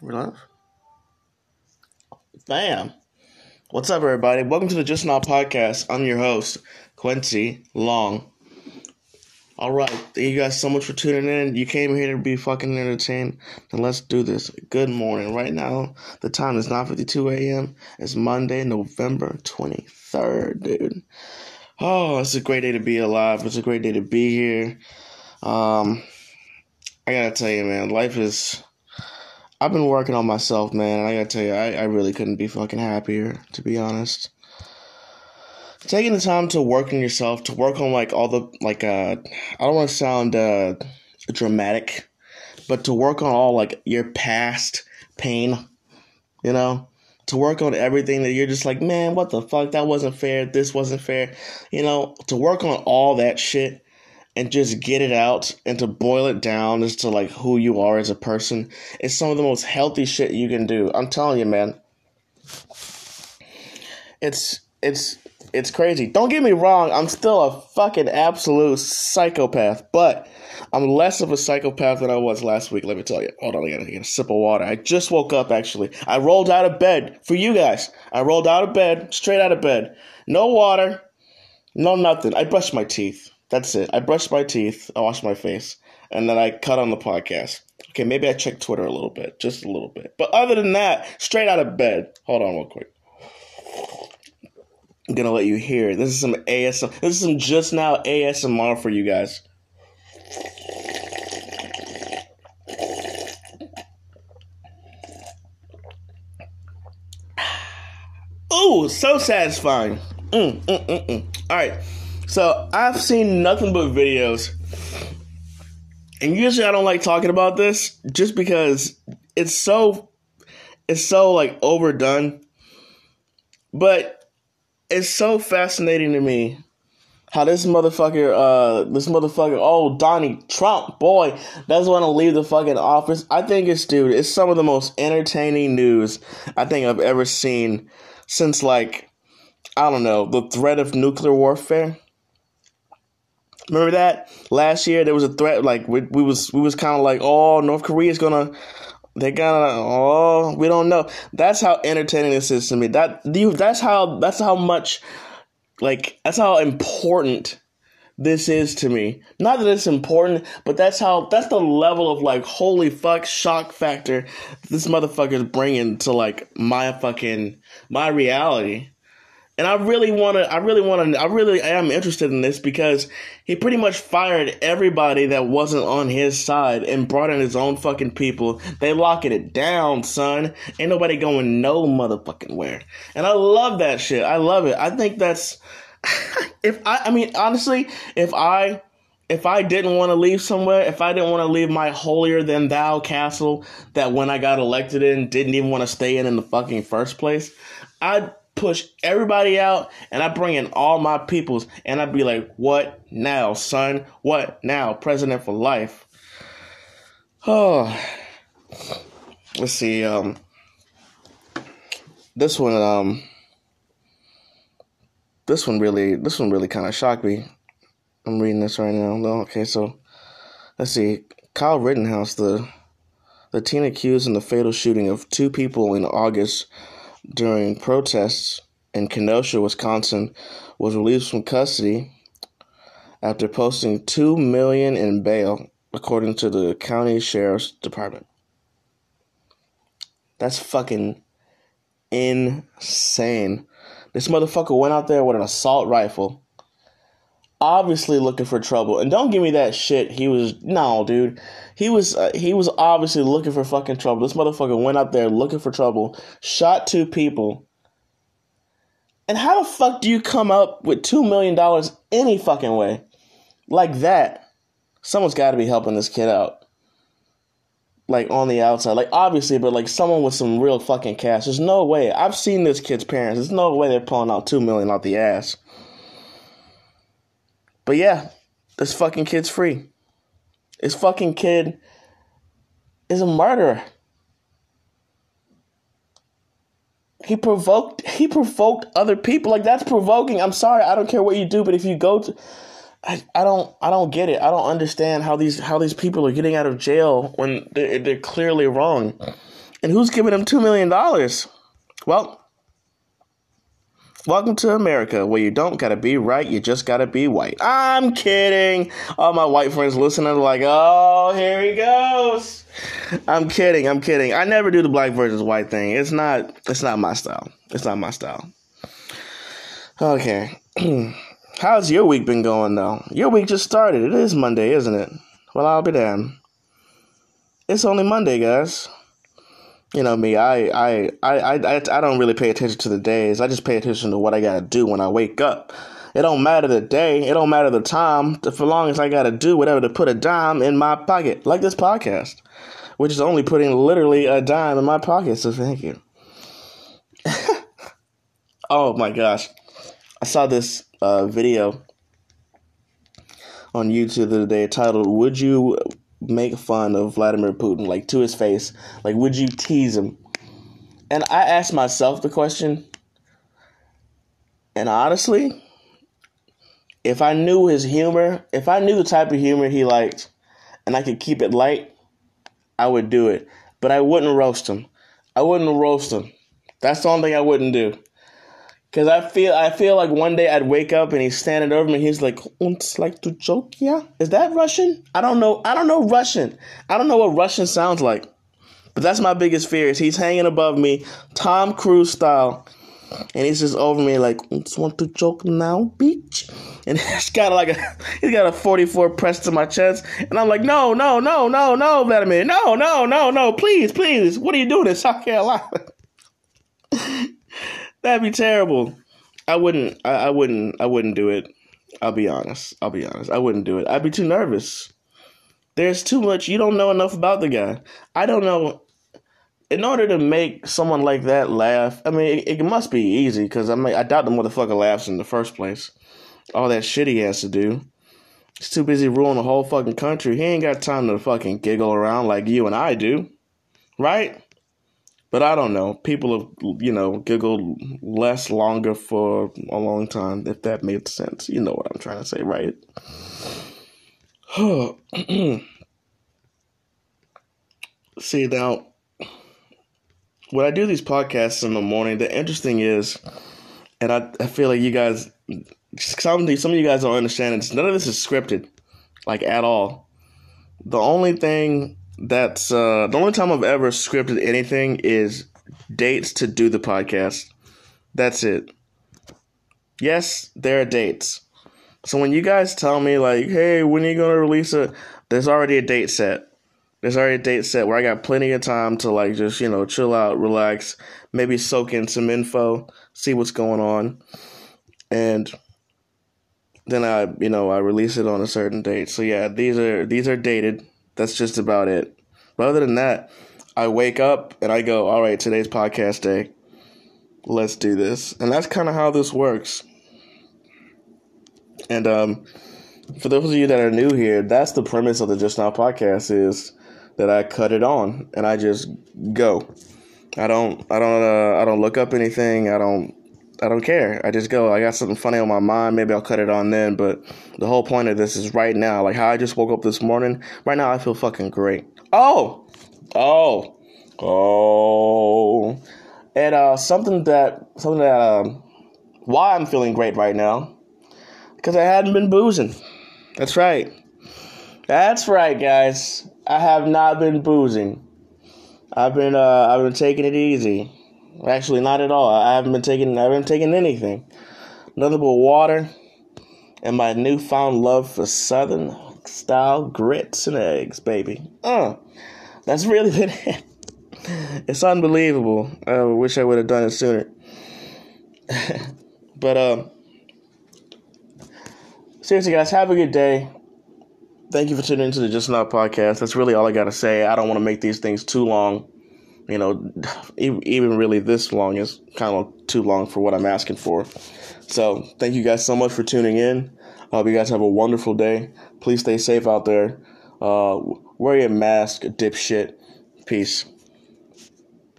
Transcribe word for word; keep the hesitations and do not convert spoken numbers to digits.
We're live? Bam. What's up, everybody? Welcome to the Just Now podcast. I'm your host, Quincy Long. All right. Thank you guys so much for tuning in. You came here to be fucking entertained. Then let's do this. Good morning. Right now, the time is nine fifty-two a.m. It's Monday, November twenty-third, dude. Oh, it's a great day to be alive. It's a great day to be here. Um, I gotta tell you, man, life is... I've been working on myself, man, and I gotta tell you, I, I really couldn't be fucking happier, to be honest. Taking the time to work on yourself, to work on, like, all the, like, uh, I don't want to sound, uh, dramatic, but to work on all, like, your past pain, you know? To work on everything that you're just like, man, what the fuck, that wasn't fair, this wasn't fair, you know? To work on all that shit. And just get it out and to boil it down as to, like, who you are as a person. It's some of the most healthy shit you can do. I'm telling you, man. It's, it's, it's crazy. Don't get me wrong. I'm still a fucking absolute psychopath. But I'm less of a psychopath than I was last week, let me tell you. Hold on, I gotta get a sip of water. I just woke up, actually. I rolled out of bed for you guys. I rolled out of bed, straight out of bed. No water. No nothing. I brushed my teeth. That's it. I brushed my teeth, I washed my face, and then I cut on the podcast. Okay, maybe I checked Twitter a little bit, just a little bit. But other than that, straight out of bed. Hold on real quick. I'm going to let you hear. This is some A S M R. This is some Just Now A S M R for you guys. Ooh, so satisfying. Mm, mm, mm, mm. All right. So, I've seen nothing but videos, and usually I don't like talking about this, just because it's so, it's so, like, overdone, but it's so fascinating to me how this motherfucker, uh, this motherfucker, oh, Donnie Trump, boy, doesn't want to leave the fucking office. I think it's, dude, it's some of the most entertaining news I think I've ever seen since, like, I don't know, the threat of nuclear warfare. Remember that last year there was a threat, like we we was we was kind of like, oh, North Korea's gonna, they're gonna, oh, we don't know. That's how entertaining this is to me. That that's how that's how much, like that's how important this is to me. Not that it's important, but that's how that's the level of like holy fuck shock factor this motherfucker's bringing to like my fucking my reality. And I really want to, I really want to, I really am interested in this because he pretty much fired everybody that wasn't on his side and brought in his own fucking people. They locking it down, son. Ain't nobody going no motherfucking where. And I love that shit. I love it. I think that's, if I, I mean, honestly, if I, if I didn't want to leave somewhere, if I didn't want to leave my holier-than-thou castle that when I got elected in, didn't even want to stay in in the fucking first place, I'd push everybody out, and I bring in all my peoples, and I'd be like, what now, son? What now? President for life. Oh, let's see. Um, this one, um, this one really, this one really kind of shocked me. I'm reading this right now. Okay, so let's see. Kyle Rittenhouse, the, the teen accused in the fatal shooting of two people in August during protests in Kenosha, Wisconsin, was released from custody after posting two million dollars in bail, according to the county sheriff's department. That's fucking insane. This motherfucker went out there with an assault rifle, obviously looking for trouble. And don't give me that shit. He was no, dude. He was uh, he was obviously looking for fucking trouble. This motherfucker went out there looking for trouble, shot two people. And how the fuck do you come up with two million dollars any fucking way? Like that. Someone's got to be helping this kid out. Like on the outside. Like obviously, but like someone with some real fucking cash. There's no way. I've seen this kid's parents. There's no way they're pulling out two million dollars out the ass. But yeah, this fucking kid's free. This fucking kid is a murderer. He provoked he provoked other people. Like, that's provoking. I'm sorry, I don't care what you do, but if you go to... I, I don't I don't get it. I don't understand how these how these people are getting out of jail when they're, they're clearly wrong. And who's giving them two million dollars? Well, welcome to America, where you don't gotta be right, you just gotta be white. I'm kidding. All my white friends listening are like, oh, here he goes. I'm kidding, I'm kidding. I never do the black versus white thing. It's not it's not my style. It's not my style. Okay. How's your week been going, though? Your week just started. It is Monday, isn't it? Well, I'll be damned. It's only Monday, guys. You know me, I I, I, I I don't really pay attention to the days. I just pay attention to what I gotta do when I wake up. It don't matter the day. It don't matter the time. For long as I gotta do whatever to put a dime in my pocket. Like this podcast, which is only putting literally a dime in my pocket. So thank you. Oh, my gosh. I saw this uh, video on YouTube the other day titled, Would You Make Fun of Vladimir Putin? Like, to his face. Like, would you tease him? And I asked myself the question. And honestly, if I knew his humor, if I knew the type of humor he liked, and I could keep it light, I would do it. But I wouldn't roast him. I wouldn't roast him. That's the only thing I wouldn't do. Because I feel I feel like one day I'd wake up and he's standing over me and he's like, "Uns like to joke, yeah?" Is that Russian? I don't know. I don't know Russian. I don't know what Russian sounds like. But that's my biggest fear, is he's hanging above me, Tom Cruise style. And he's just over me like, "Uns want to joke now, bitch?" And he's got like a he's got a forty-four pressed to my chest. And I'm like, "No, no, no, no, no, Vladimir. No, no, no, no. Please, please. What are you doing in South Carolina?" That'd be terrible. I wouldn't, I, I wouldn't, I wouldn't do it. I'll be honest. I'll be honest. I wouldn't do it. I'd be too nervous. There's too much. You don't know enough about the guy. I don't know. In order to make someone like that laugh, I mean, it, it must be easy, because I mean, I doubt the motherfucker laughs in the first place. All that shit he has to do. He's too busy ruling the whole fucking country. He ain't got time to fucking giggle around like you and I do. Right? But I don't know. People have, you know, giggled less longer for a long time, if that made sense. You know what I'm trying to say, right? See, now, when I do these podcasts in the morning, the interesting is, and I, I feel like you guys, some, some of you guys don't understand it, none of this is scripted, like, at all. The only thing... That's uh, the only time I've ever scripted anything is dates to do the podcast. That's it. Yes, there are dates. So when you guys tell me like, "Hey, when are you gonna release it?" There's already a date set. There's already a date set where I got plenty of time to like just, you know, chill out, relax, maybe soak in some info, see what's going on, and then I, you know, I release it on a certain date. So yeah, these are these are dated. That's just about it. But other than that, I wake up and I go, all right, today's podcast day. Let's do this. And that's kind of how this works. And um, for those of you that are new here, that's the premise of the Just Now podcast, is that I cut it on and I just go. I don't, I don't, uh, I don't look up anything. I don't, I don't care. I just go. I got something funny on my mind. Maybe I'll cut it on then. But the whole point of this is right now. Like how I just woke up this morning. Right now I feel fucking great. Oh. Oh. Oh. And uh, something that, something that, um, why I'm feeling great right now. Because I hadn't been boozing. That's right. That's right, guys. I have not been boozing. I've been, uh, I've been taking it easy. Actually, not at all. I haven't been taking. I haven't taken anything, nothing but water, and my newfound love for Southern style grits and eggs, baby. Uh, that's really been it. It's unbelievable. I wish I would have done it sooner. But um, seriously, guys, have a good day. Thank you for tuning into the Just Now podcast. That's really all I gotta say. I don't want to make these things too long. You know, even really this long is kind of too long for what I'm asking for. So thank you guys so much for tuning in. I hope you guys have a wonderful day. Please stay safe out there. Uh, wear your mask, dipshit. Peace.